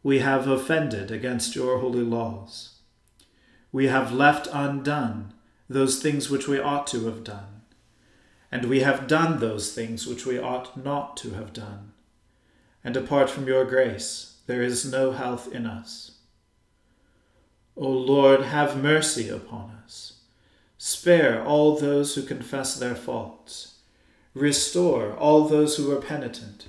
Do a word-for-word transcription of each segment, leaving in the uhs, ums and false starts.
We have offended against your holy laws. We have left undone those things which we ought to have done, and we have done those things which we ought not to have done. And apart from your grace, there is no health in us. O Lord, have mercy upon us. Spare all those who confess their faults. Restore all those who are penitent,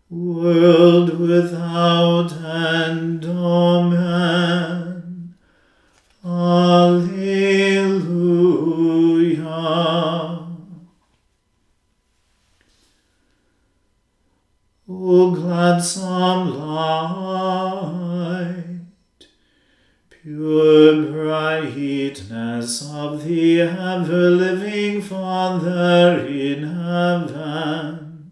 world without end. Amen. Alleluia. O gladsome light, pure brightness of the ever-living Father in heaven,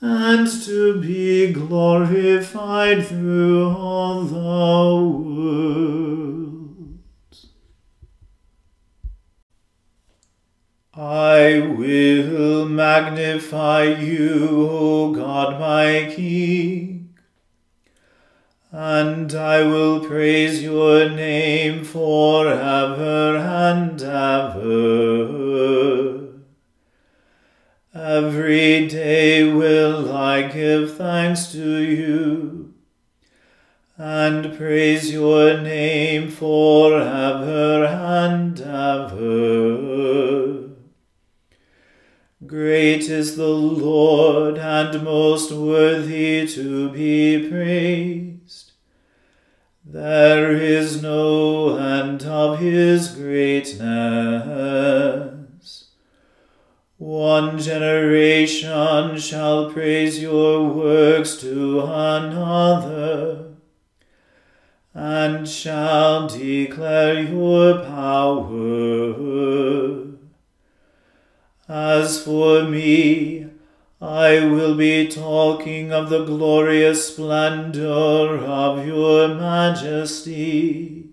and to be glorified through all the world. I will magnify you, O God, my King, and I will praise your name forever and ever. Every day will I give thanks to you, and praise your name forever and ever. Great is the Lord, and most worthy to be praised. There is no end of his greatness. One generation shall praise your works to another, and shall declare your power. As for me, I will be talking of the glorious splendor of your majesty,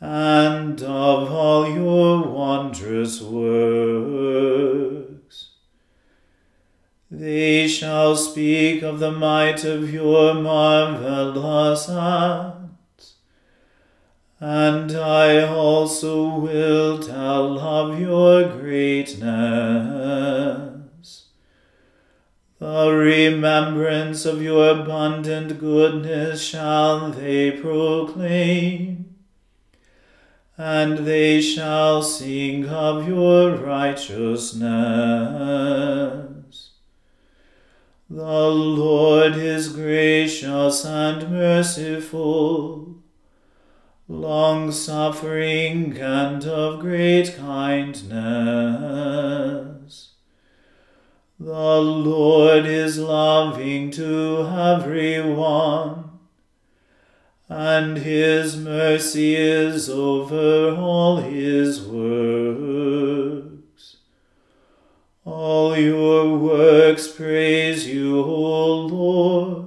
and of all your wondrous works. They shall speak of the might of your marvelous acts, and I also will tell of your greatness. The remembrance of your abundant goodness shall they proclaim, and they shall sing of your righteousness. The Lord is gracious and merciful, long-suffering and of great kindness. The Lord is loving to everyone, and his mercy is over all his works. All your works praise you, O Lord,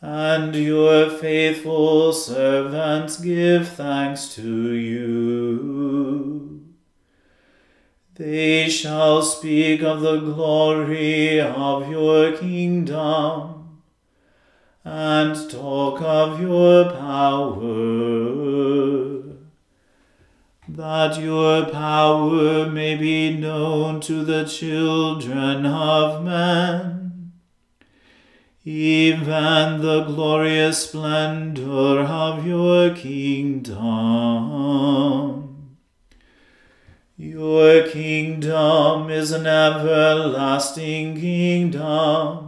and your faithful servants give thanks to you. They shall speak of the glory of your kingdom, and talk of your power, that your power may be known to the children of men, even the glorious splendor of your kingdom. Your kingdom is an everlasting kingdom,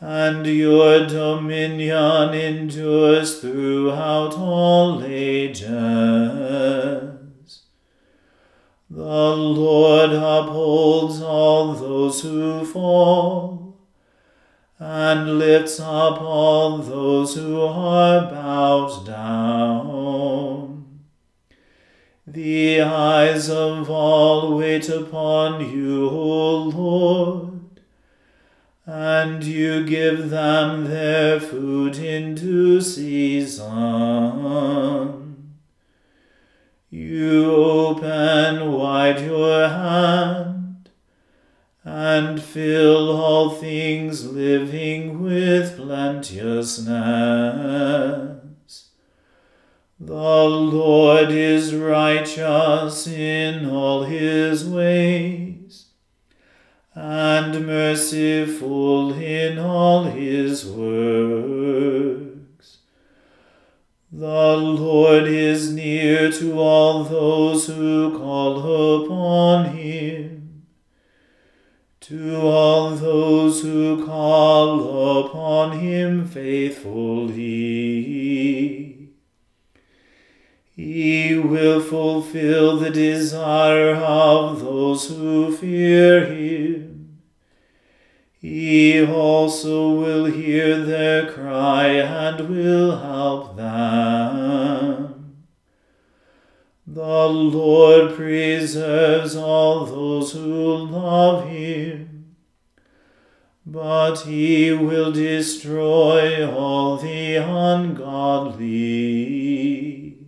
and your dominion endures throughout all ages. The Lord upholds all those who fall, and lifts up all those who are bowed down. The eyes of all wait upon you, O Lord, and you give them their food in due season. You open wide your hand, and fill all things living with plenteousness. The Lord is righteous in all his ways, and merciful in all his works. The Lord is near to all those who call upon him, to all those who call upon him faithfully. He will fulfill the desire of those who fear him. He also will hear their cry and will help them. The Lord preserves all those who love him, but he will destroy all the ungodly.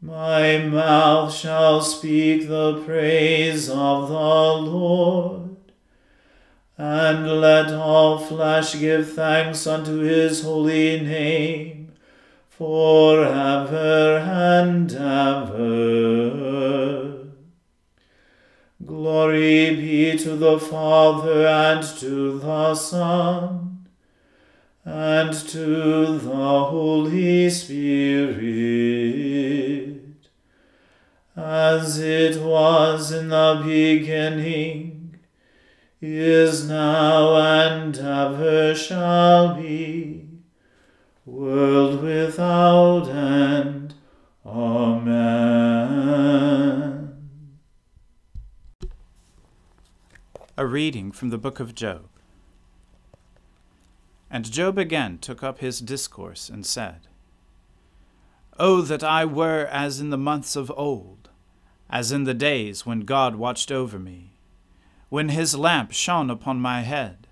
My mouth shall speak the praise of the Lord, and let all flesh give thanks unto his holy name forever and ever. Glory be to the Father, and to the Son, and to the Holy Spirit. As it was in the beginning, is now, and ever shall be, world without end. Amen. A reading from the book of Job. And Job again took up his discourse and said, O that I were as in the months of old, as in the days when God watched over me, when his lamp shone upon my head,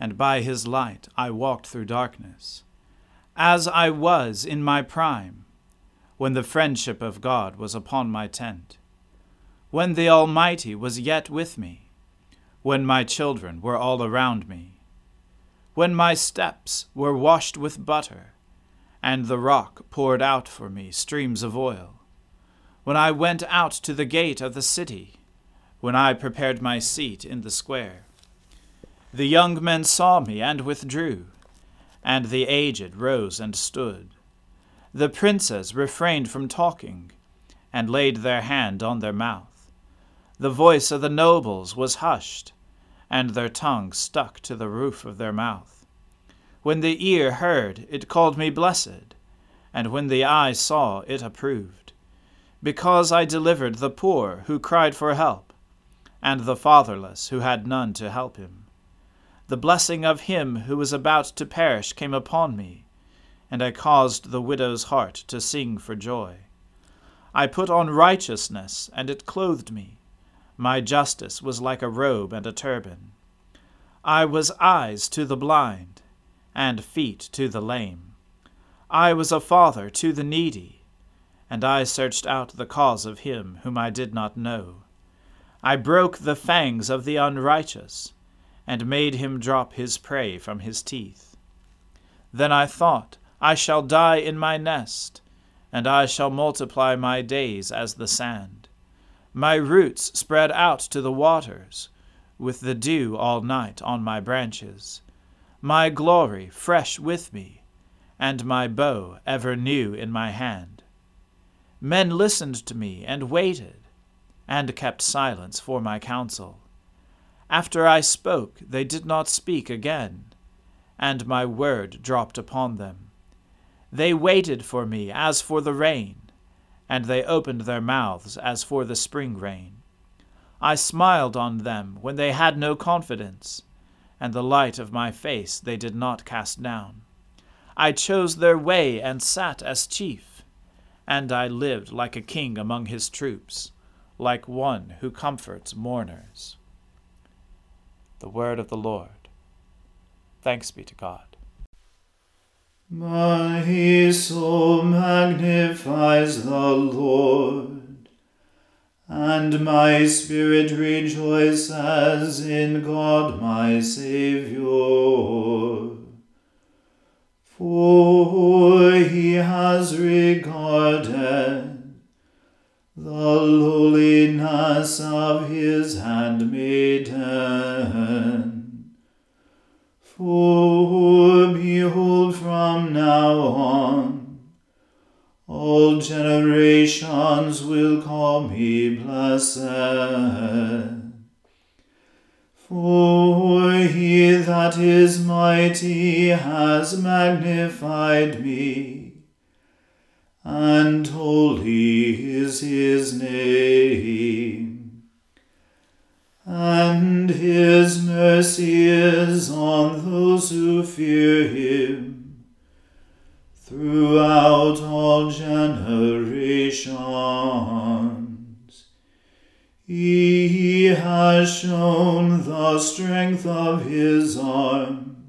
and by his light I walked through darkness, as I was in my prime, when the friendship of God was upon my tent, when the Almighty was yet with me, when my children were all around me, when my steps were washed with butter, and the rock poured out for me streams of oil, when I went out to the gate of the city, when I prepared my seat in the square. The young men saw me and withdrew, and the aged rose and stood. The princes refrained from talking, and laid their hand on their mouth. The voice of the nobles was hushed, and their tongue stuck to the roof of their mouth. When the ear heard, it called me blessed, and when the eye saw, it approved. Because I delivered the poor who cried for help, and the fatherless who had none to help him. The blessing of him who was about to perish came upon me, and I caused the widow's heart to sing for joy. I put on righteousness, and it clothed me. My justice was like a robe and a turban. I was eyes to the blind, and feet to the lame. I was a father to the needy, and I searched out the cause of him whom I did not know. I broke the fangs of the unrighteous, and made him drop his prey from his teeth. Then I thought, I shall die in my nest, and I shall multiply my days as the sand. My roots spread out to the waters, with the dew all night on my branches. My glory fresh with me, and my bow ever new in my hand. Men listened to me and waited, and kept silence for my counsel. After I spoke, they did not speak again, and my word dropped upon them. They waited for me as for the rain, and they opened their mouths as for the spring rain. I smiled on them when they had no confidence, and the light of my face they did not cast down. I chose their way and sat as chief, and I lived like a king among his troops, like one who comforts mourners. The word of the Lord. Thanks be to God. My soul magnifies the Lord, and my spirit rejoices in God my Saviour. For he has regarded the lowliness of his handmaiden. For behold, from now on, all generations will call me blessed. For he that is mighty has magnified me, and holy is his name. And his mercy is on those who fear him throughout all generations. He has shown the strength of his arm.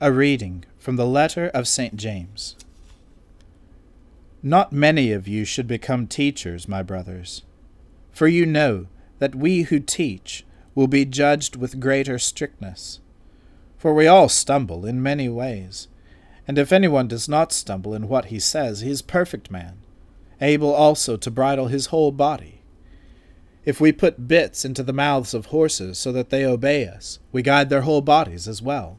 A reading from the letter of Saint James. Not many of you should become teachers, my brothers, for you know that we who teach will be judged with greater strictness. For we all stumble in many ways, and if anyone does not stumble in what he says, he is a perfect man, able also to bridle his whole body. If we put bits into the mouths of horses so that they obey us, we guide their whole bodies as well.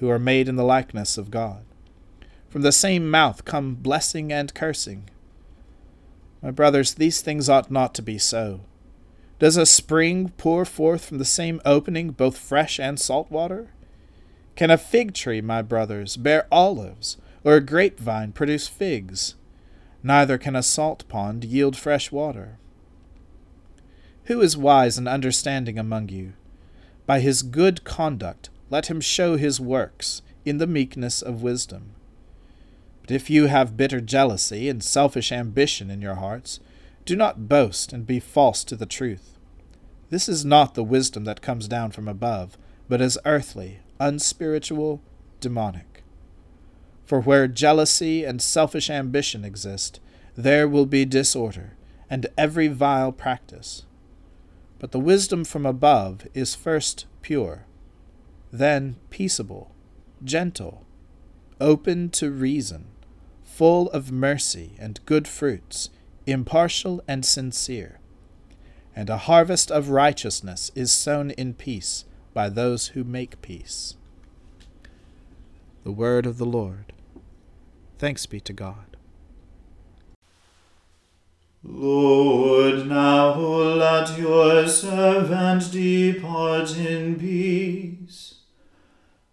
who are made in the likeness of God. From the same mouth come blessing and cursing. My brothers, these things ought not to be so. Does a spring pour forth from the same opening both fresh and salt water? Can a fig tree, my brothers, bear olives, or a grapevine produce figs? Neither can a salt pond yield fresh water. Who is wise and understanding among you? By his good conduct let him show his works in the meekness of wisdom. But if you have bitter jealousy and selfish ambition in your hearts, do not boast and be false to the truth. This is not the wisdom that comes down from above, but is earthly, unspiritual, demonic. For where jealousy and selfish ambition exist, there will be disorder and every vile practice. But the wisdom from above is first pure, then peaceable, gentle, open to reason, full of mercy and good fruits, impartial and sincere. And a harvest of righteousness is sown in peace by those who make peace. The word of the Lord. Thanks be to God. Lord, now let your servant depart in peace,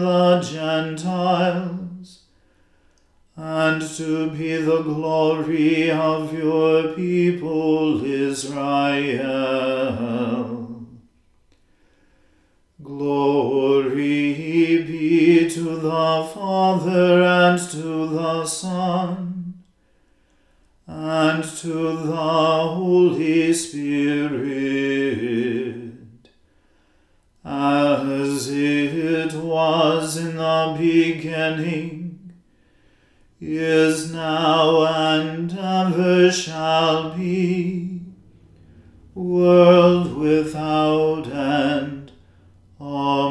the Gentiles, and to be the glory of your people Israel. Glory be to the Father and to the Son and to the Holy Spirit, as it was in the beginning, is now, and ever shall be, world without end.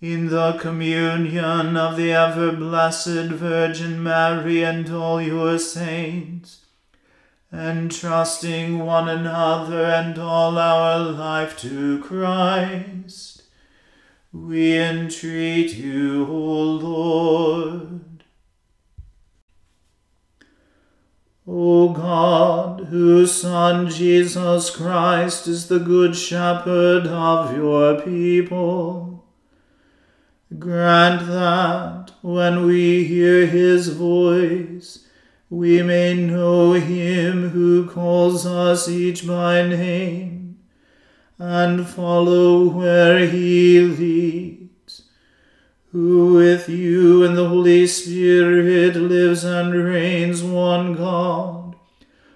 in the communion of the ever-blessed Virgin Mary and all your saints, entrusting one another and all our life to Christ. We entreat you, O Lord. O God, whose Son Jesus Christ is the Good Shepherd of your people, grant that, when we hear his voice, we may know him who calls us each by name, and follow where he leads, who with you and the Holy Spirit lives and reigns one God,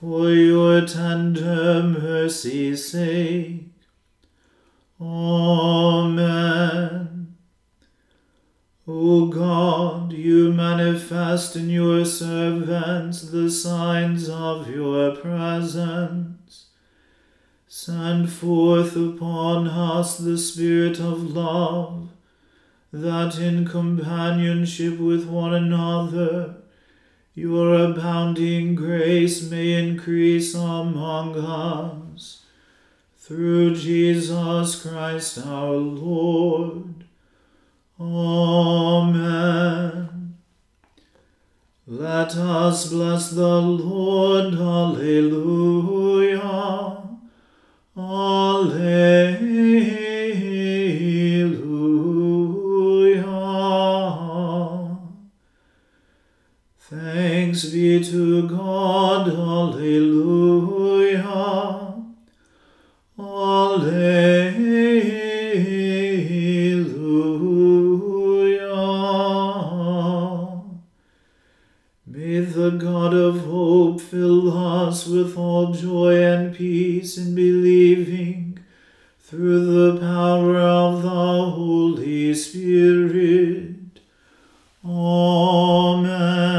For your tender mercy's sake. Amen. O God, you manifest in your servants the signs of your presence. Send forth upon us the Spirit of love, that in companionship with one another your abounding grace may increase among us. Through Jesus Christ our Lord. Amen. Let us bless the Lord. Alleluia. Alleluia. Thanks be to God. Alleluia. Alleluia. The God of hope fill us with all joy and peace in believing, through the power of the Holy Spirit. Amen.